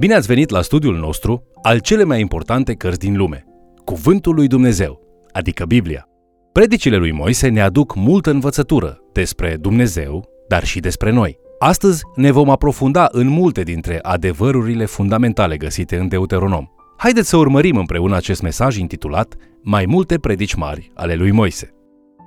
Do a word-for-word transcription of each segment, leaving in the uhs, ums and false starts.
Bine ați venit la studiul nostru al cele mai importante cărți din lume, Cuvântul lui Dumnezeu, adică Biblia. Predicile lui Moise ne aduc multă învățătură despre Dumnezeu, dar și despre noi. Astăzi ne vom aprofunda în multe dintre adevărurile fundamentale găsite în Deuteronom. Haideți să urmărim împreună acest mesaj intitulat Mai multe predici mari ale lui Moise.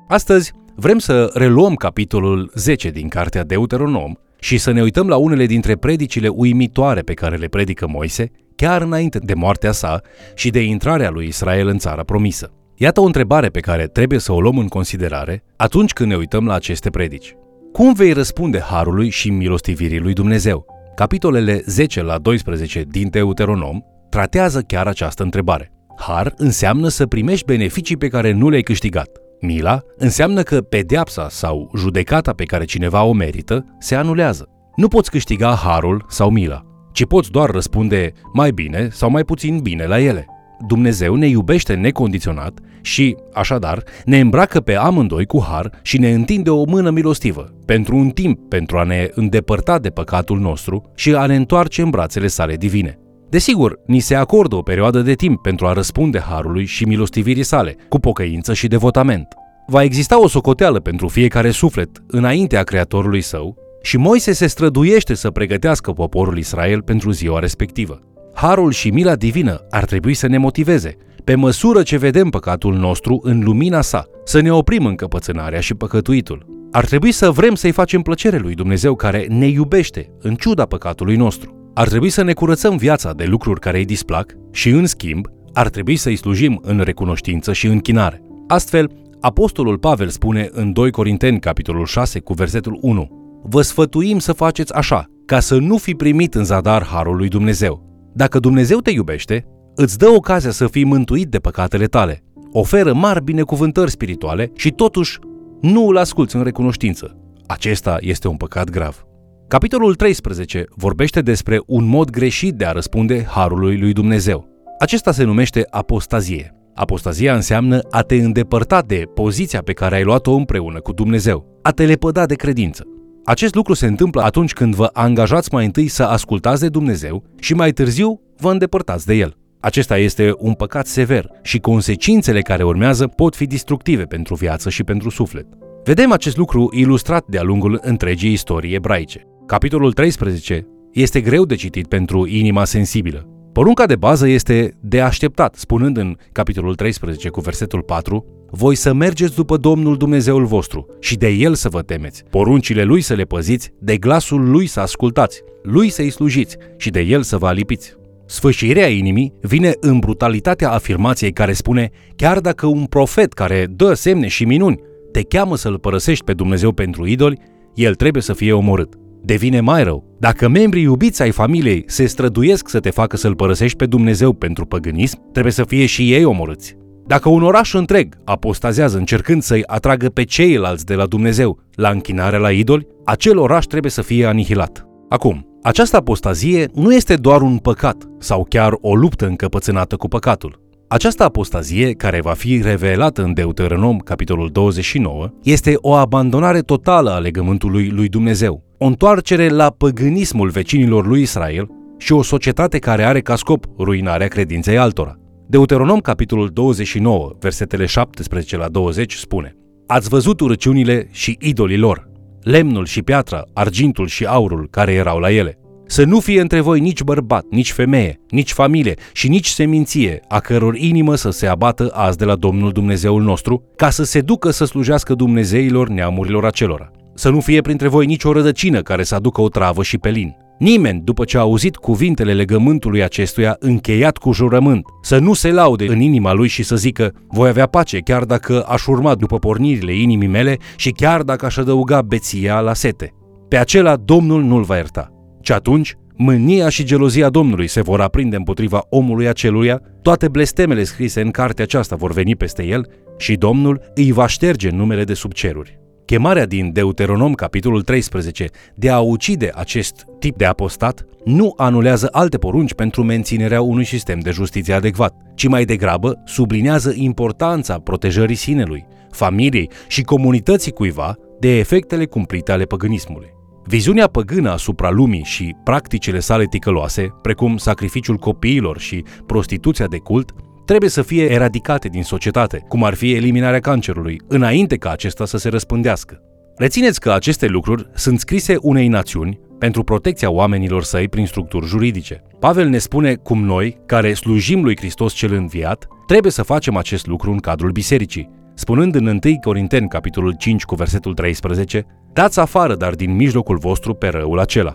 Astăzi vrem să reluăm capitolul zece din cartea Deuteronom și să ne uităm la unele dintre predicile uimitoare pe care le predică Moise, chiar înainte de moartea sa și de intrarea lui Israel în țara promisă. Iată o întrebare pe care trebuie să o luăm în considerare atunci când ne uităm la aceste predici. Cum vei răspunde harului și milostivirii lui Dumnezeu? Capitolele zece la doisprezece din Deuteronom tratează chiar această întrebare. Har înseamnă să primești beneficii pe care nu le-ai câștigat. Mila înseamnă că pedeapsa sau judecata pe care cineva o merită se anulează. Nu poți câștiga harul sau mila, ci poți doar răspunde mai bine sau mai puțin bine la ele. Dumnezeu ne iubește necondiționat și, așadar, ne îmbracă pe amândoi cu har și ne întinde o mână milostivă pentru un timp pentru a ne îndepărta de păcatul nostru și a ne întoarce în brațele sale divine. Desigur, ni se acordă o perioadă de timp pentru a răspunde harului și milostivirii sale, cu pocăință și devotament. Va exista o socoteală pentru fiecare suflet înaintea Creatorului său și Moise se străduiește să pregătească poporul Israel pentru ziua respectivă. Harul și mila divină ar trebui să ne motiveze, pe măsură ce vedem păcatul nostru în lumina sa, să ne oprim încăpățânarea și păcătuitul. Ar trebui să vrem să-i facem plăcere lui Dumnezeu care ne iubește în ciuda păcatului nostru. Ar trebui să ne curățăm viața de lucruri care îi displac și, în schimb, ar trebui să-i slujim în recunoștință și închinare. Astfel, apostolul Pavel spune în doi Corinteni, capitolul șase, cu versetul unu: Vă sfătuim să faceți așa, ca să nu fi primit în zadar harul lui Dumnezeu. Dacă Dumnezeu te iubește, îți dă ocazia să fii mântuit de păcatele tale, oferă mari binecuvântări spirituale și totuși nu îl asculți în recunoștință. Acesta este un păcat grav. Capitolul treisprezece vorbește despre un mod greșit de a răspunde harului lui Dumnezeu. Acesta se numește apostazie. Apostazia înseamnă a te îndepărta de poziția pe care ai luat-o împreună cu Dumnezeu, a te lepăda de credință. Acest lucru se întâmplă atunci când vă angajați mai întâi să ascultați de Dumnezeu și mai târziu vă îndepărtați de El. Acesta este un păcat sever și consecințele care urmează pot fi destructive pentru viață și pentru suflet. Vedem acest lucru ilustrat de-a lungul întregii istorii ebraice. Capitolul treisprezece este greu de citit pentru inima sensibilă. Porunca de bază este de așteptat, spunând în capitolul treisprezece cu versetul patru: Voi să mergeți după Domnul Dumnezeul vostru și de El să vă temeți, poruncile Lui să le păziți, de glasul Lui să ascultați, Lui să-i slujiți și de El să vă alipiți. Sfâșirea inimii vine în brutalitatea afirmației care spune: chiar dacă un profet care dă semne și minuni te cheamă să-L părăsești pe Dumnezeu pentru idoli, el trebuie să fie omorât. Devine mai rău. Dacă membrii iubiți ai familiei se străduiesc să te facă să-L părăsești pe Dumnezeu pentru păgânism, trebuie să fie și ei omorâți. Dacă un oraș întreg apostazează încercând să-i atragă pe ceilalți de la Dumnezeu la închinarea la idoli, acel oraș trebuie să fie anihilat. Acum, această apostazie nu este doar un păcat sau chiar o luptă încăpățânată cu păcatul. Această apostazie, care va fi revelată în Deuteronom, capitolul douăzeci și nouă, este o abandonare totală a legământului lui Dumnezeu, o întoarcere la păgânismul vecinilor lui Israel și o societate care are ca scop ruinarea credinței altora. Deuteronom, capitolul douăzeci și nouă, versetele șaptesprezece la douăzeci spune: Ați văzut urăciunile și idolii lor, lemnul și piatra, argintul și aurul care erau la ele. Să nu fie între voi nici bărbat, nici femeie, nici familie și nici seminție, a căror inimă să se abată azi de la Domnul Dumnezeul nostru, ca să se ducă să slujească dumnezeilor neamurilor acelora. Să nu fie printre voi nici o rădăcină care să aducă o travă și pelin. Nimeni, după ce a auzit cuvintele legământului acestuia încheiat cu jurământ, să nu se laude în inima lui și să zică: voi avea pace chiar dacă aș urma după pornirile inimii mele și chiar dacă aș adăuga beția la sete. Pe acela Domnul nu-l va ierta. Și atunci, mânia și gelozia Domnului se vor aprinde împotriva omului aceluia, toate blestemele scrise în cartea aceasta vor veni peste el și Domnul îi va șterge numele de sub ceruri. Chemarea din Deuteronom, capitolul treisprezece, de a ucide acest tip de apostat nu anulează alte porunci pentru menținerea unui sistem de justiție adecvat, ci mai degrabă sublinează importanța protejării sinelui, familiei și comunității cuiva de efectele cumplite ale păgânismului. Viziunea păgână asupra lumii și practicile sale ticăloase, precum sacrificiul copiilor și prostituția de cult, trebuie să fie eradicate din societate, cum ar fi eliminarea cancerului, înainte ca acesta să se răspândească. Rețineți că aceste lucruri sunt scrise unei națiuni pentru protecția oamenilor săi prin structuri juridice. Pavel ne spune cum noi, care slujim lui Hristos cel înviat, trebuie să facem acest lucru în cadrul bisericii, spunând în întâi Corinteni, capitolul cinci, cu versetul treisprezece, dați afară, dar din mijlocul vostru, pe răul acela.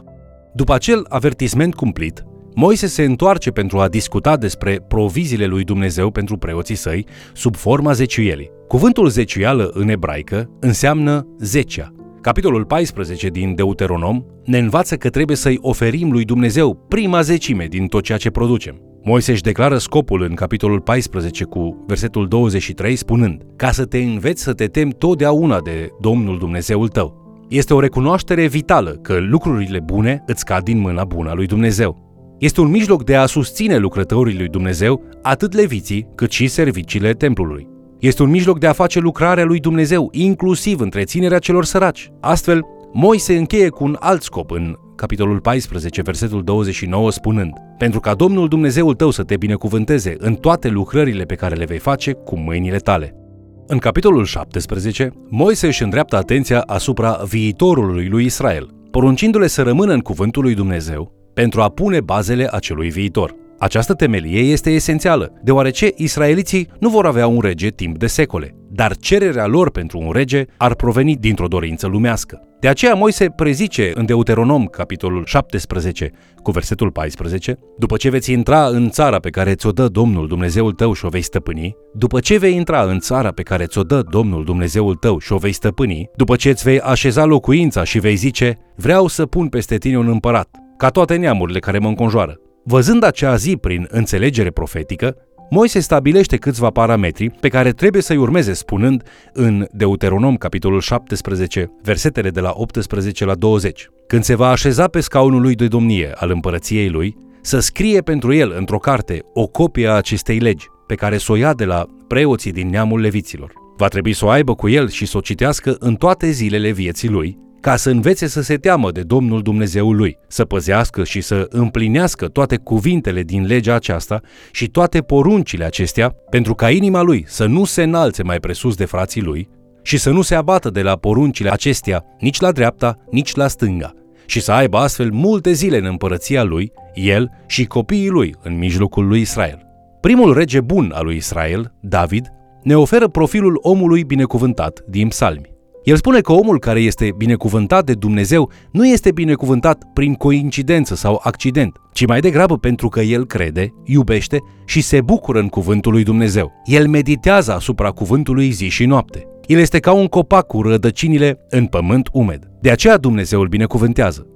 După acel avertisment cumplit, Moise se întoarce pentru a discuta despre proviziile lui Dumnezeu pentru preoții săi sub forma zeciuielii. Cuvântul zeciuială în ebraică înseamnă zecea. Capitolul paisprezece din Deuteronom ne învață că trebuie să-i oferim lui Dumnezeu prima zecime din tot ceea ce producem. Moise își declară scopul în capitolul paisprezece cu versetul douăzeci și trei spunând: ca să te înveți să te temi totdeauna de Domnul Dumnezeul tău. Este o recunoaștere vitală că lucrurile bune îți cad din mâna bună a lui Dumnezeu. Este un mijloc de a susține lucrătorii lui Dumnezeu, atât leviții, cât și serviciile templului. Este un mijloc de a face lucrarea lui Dumnezeu, inclusiv întreținerea celor săraci. Astfel, Moise încheie cu un alt scop în capitolul paisprezece, versetul douăzeci și nouă, spunând: pentru ca Domnul Dumnezeul tău să te binecuvânteze în toate lucrările pe care le vei face cu mâinile tale. În capitolul șaptesprezece, Moise își îndreaptă atenția asupra viitorului lui Israel, poruncindu-le să rămână în cuvântul lui Dumnezeu pentru a pune bazele acelui viitor. Această temelie este esențială, deoarece israeliții nu vor avea un rege timp de secole, dar cererea lor pentru un rege ar proveni dintr-o dorință lumească. De aceea Moise prezice în Deuteronom, capitolul șaptesprezece, cu versetul paisprezece, după ce veți intra în țara pe care ți-o dă Domnul Dumnezeul tău și o vei stăpâni, după ce vei intra în țara pe care ți-o dă Domnul Dumnezeul tău și o vei stăpâni, după ce îți vei așeza locuința și vei zice, vreau să pun peste tine un împărat, ca toate neamurile care mă înconjoară. Văzând acea zi prin înțelegere profetică, Moise stabilește câțiva parametri pe care trebuie să-i urmeze, spunând în Deuteronom, capitolul șaptesprezece, versetele de la optsprezece la douăzeci. Când se va așeza pe scaunul lui de domnie al împărăției lui, să scrie pentru el într-o carte o copie a acestei legi, pe care s-o ia de la preoții din neamul leviților. Va trebui să o aibă cu el și să o citească în toate zilele vieții lui, ca să învețe să se teamă de Domnul Dumnezeul lui, să păzească și să împlinească toate cuvintele din legea aceasta și toate poruncile acestea, pentru ca inima lui să nu se înalțe mai presus de frații lui și să nu se abată de la poruncile acestea nici la dreapta, nici la stânga, și să aibă astfel multe zile în împărăția lui, el și copiii lui în mijlocul lui Israel. Primul rege bun al lui Israel, David, ne oferă profilul omului binecuvântat din Psalmi. El spune că omul care este binecuvântat de Dumnezeu nu este binecuvântat prin coincidență sau accident, ci mai degrabă pentru că el crede, iubește și se bucură în cuvântul lui Dumnezeu. El meditează asupra cuvântului zi și noapte. El este ca un copac cu rădăcinile în pământ umed. De aceea Dumnezeu îl binecuvântează.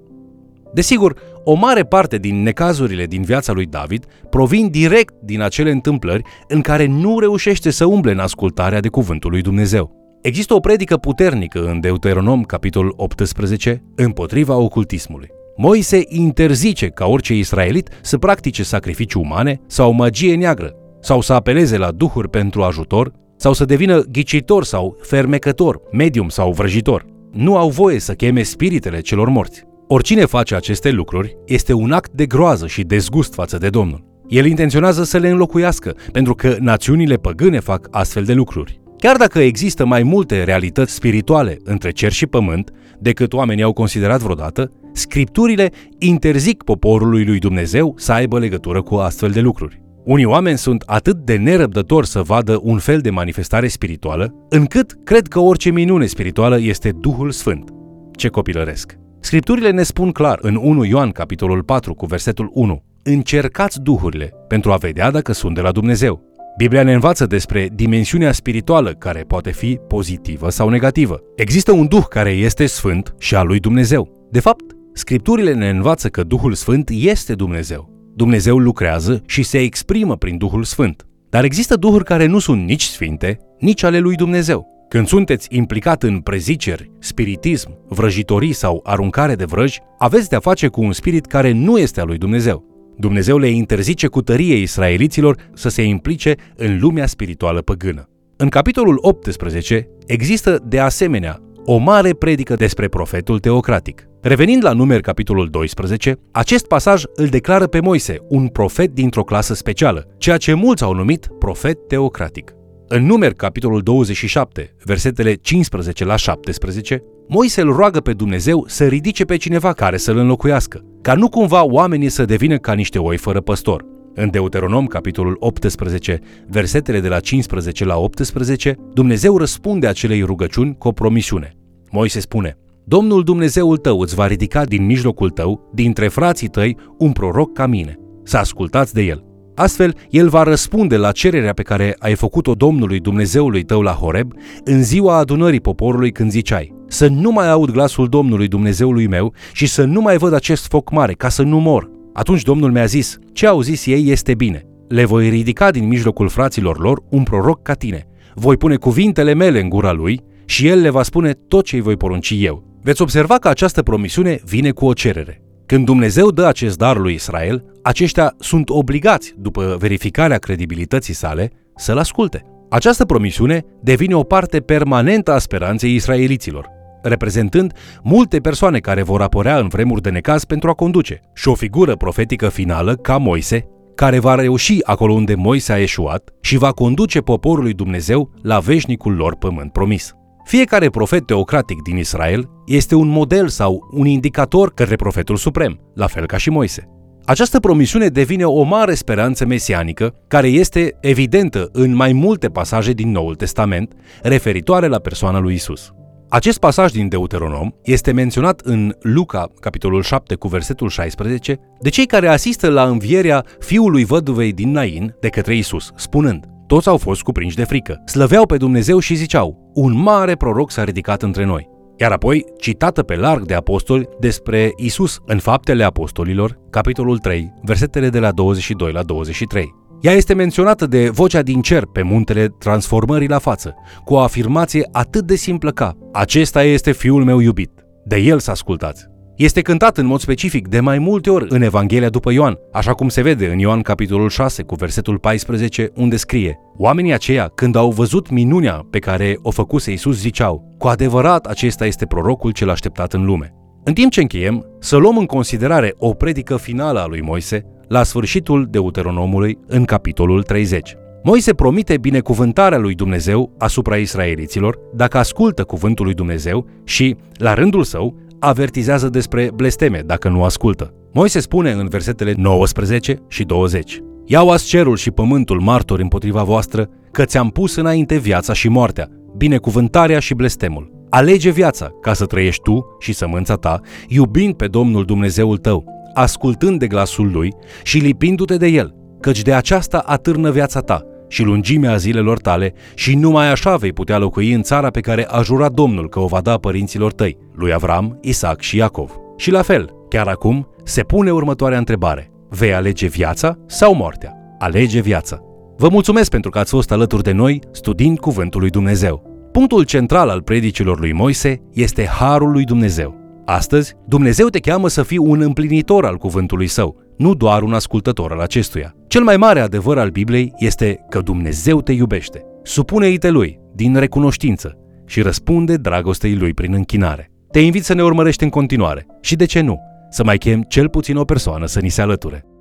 Desigur, o mare parte din necazurile din viața lui David provin direct din acele întâmplări în care nu reușește să umble în ascultarea de cuvântul lui Dumnezeu. Există o predică puternică în Deuteronom, capitolul optsprezece, împotriva ocultismului. Moise interzice ca orice israelit să practice sacrificii umane sau magie neagră, sau să apeleze la duhuri pentru ajutor, sau să devină ghicitor sau fermecător, medium sau vrăjitor. Nu au voie să cheme spiritele celor morți. Oricine face aceste lucruri este un act de groază și dezgust față de Domnul. El intenționează să le înlocuiască, pentru că națiunile păgâne fac astfel de lucruri. Chiar dacă există mai multe realități spirituale între cer și pământ decât oamenii au considerat vreodată, Scripturile interzic poporului lui Dumnezeu să aibă legătură cu astfel de lucruri. Unii oameni sunt atât de nerăbdători să vadă un fel de manifestare spirituală, încât cred că orice minune spirituală este Duhul Sfânt. Ce copilăresc! Scripturile ne spun clar în întâi Ioan, capitolul patru, cu versetul unu, încercați duhurile pentru a vedea dacă sunt de la Dumnezeu. Biblia ne învață despre dimensiunea spirituală care poate fi pozitivă sau negativă. Există un Duh care este sfânt și al lui Dumnezeu. De fapt, Scripturile ne învață că Duhul Sfânt este Dumnezeu. Dumnezeu lucrează și se exprimă prin Duhul Sfânt. Dar există duhuri care nu sunt nici sfinte, nici ale lui Dumnezeu. Când sunteți implicat în preziceri, spiritism, vrăjitorii sau aruncare de vrăji, aveți de-a face cu un spirit care nu este al lui Dumnezeu. Dumnezeu le interzice cu tărie israeliților să se implice în lumea spirituală păgână. În capitolul optsprezece există, de asemenea, o mare predică despre profetul teocratic. Revenind la Numeri, capitolul doisprezece, acest pasaj îl declară pe Moise, un profet dintr-o clasă specială, ceea ce mulți au numit profet teocratic. În Numeri, capitolul douăzeci și șapte, versetele cincisprezece la șaptesprezece, Moise îl roagă pe Dumnezeu să ridice pe cineva care să-l înlocuiască, ca nu cumva oamenii să devină ca niște oi fără păstor. În Deuteronom, capitolul optsprezece, versetele de la cincisprezece la optsprezece, Dumnezeu răspunde acelei rugăciuni cu o promisiune. Moise spune: Domnul Dumnezeul tău îți va ridica din mijlocul tău, dintre frații tăi, un proroc ca mine. Să ascultați de el. Astfel, el va răspunde la cererea pe care ai făcut-o Domnului Dumnezeului tău la Horeb, în ziua adunării poporului, când ziceai: Să nu mai aud glasul Domnului Dumnezeului meu și să nu mai văd acest foc mare, ca să nu mor. Atunci Domnul mi-a zis: ce au zis ei este bine. Le voi ridica din mijlocul fraților lor un proroc ca tine. Voi pune cuvintele mele în gura lui și el le va spune tot ce îi voi porunci eu. Veți observa că această promisiune vine cu o cerere. Când Dumnezeu dă acest dar lui Israel, aceștia sunt obligați, după verificarea credibilității sale, să-l asculte. Această promisiune devine o parte permanentă a speranței israeliților, reprezentând multe persoane care vor apărea în vremuri de necaz pentru a conduce, și o figură profetică finală ca Moise, care va reuși acolo unde Moise a eșuat și va conduce poporul lui Dumnezeu la veșnicul lor pământ promis. Fiecare profet teocratic din Israel este un model sau un indicator către profetul suprem, la fel ca și Moise. Această promisiune devine o mare speranță mesianică, care este evidentă în mai multe pasaje din Noul Testament, referitoare la persoana lui Isus. Acest pasaj din Deuteronom este menționat în Luca, capitolul șapte, cu versetul șaisprezece, de cei care asistă la învierea fiului văduvei din Nain de către Isus, spunând: Toți au fost cuprinși de frică, slăveau pe Dumnezeu și ziceau: un mare proroc s-a ridicat între noi. Iar apoi, citată pe larg de apostoli despre Isus în Faptele Apostolilor, capitolul trei, versetele de la douăzeci și doi la douăzeci și trei. Ea este menționată de vocea din cer pe muntele transformării la față, cu o afirmație atât de simplă ca: acesta este fiul meu iubit, de el să ascultați. Este cântat în mod specific de mai multe ori în Evanghelia după Ioan, așa cum se vede în Ioan capitolul șase cu versetul paisprezece, unde scrie: Oamenii aceia, când au văzut minunea pe care o făcuse Iisus, ziceau: cu adevărat, acesta este prorocul cel așteptat în lume. În timp ce încheiem, să luăm în considerare o predică finală a lui Moise, la sfârșitul Deuteronomului, în capitolul treizeci. Moise promite binecuvântarea lui Dumnezeu asupra israeliților dacă ascultă cuvântul lui Dumnezeu și, la rândul său, avertizează despre blesteme dacă nu ascultă. Moise spune în versetele nouăsprezece și douăzeci: Iau azi cerul și pământul martori împotriva voastră, că ți-am pus înainte viața și moartea, binecuvântarea și blestemul. Alege viața, ca să trăiești tu și sămânța ta, iubind pe Domnul Dumnezeul tău, ascultând de glasul lui și lipindu-te de el, căci de aceasta atârnă viața ta și lungimea zilelor tale, și numai așa vei putea locui în țara pe care a jurat Domnul că o va da părinților tăi, lui Avram, Isaac și Iacov. Și la fel, chiar acum, se pune următoarea întrebare: vei alege viața sau moartea? Alege viața! Vă mulțumesc pentru că ați fost alături de noi studiind Cuvântul lui Dumnezeu. Punctul central al predicilor lui Moise este harul lui Dumnezeu. Astăzi, Dumnezeu te cheamă să fii un împlinitor al cuvântului său, nu doar un ascultător al acestuia. Cel mai mare adevăr al Bibliei este că Dumnezeu te iubește. Supune-i-te lui din recunoștință și răspunde dragostei lui prin închinare. Te invit să ne urmărești în continuare și, de ce nu, să mai chem cel puțin o persoană să ni se alăture.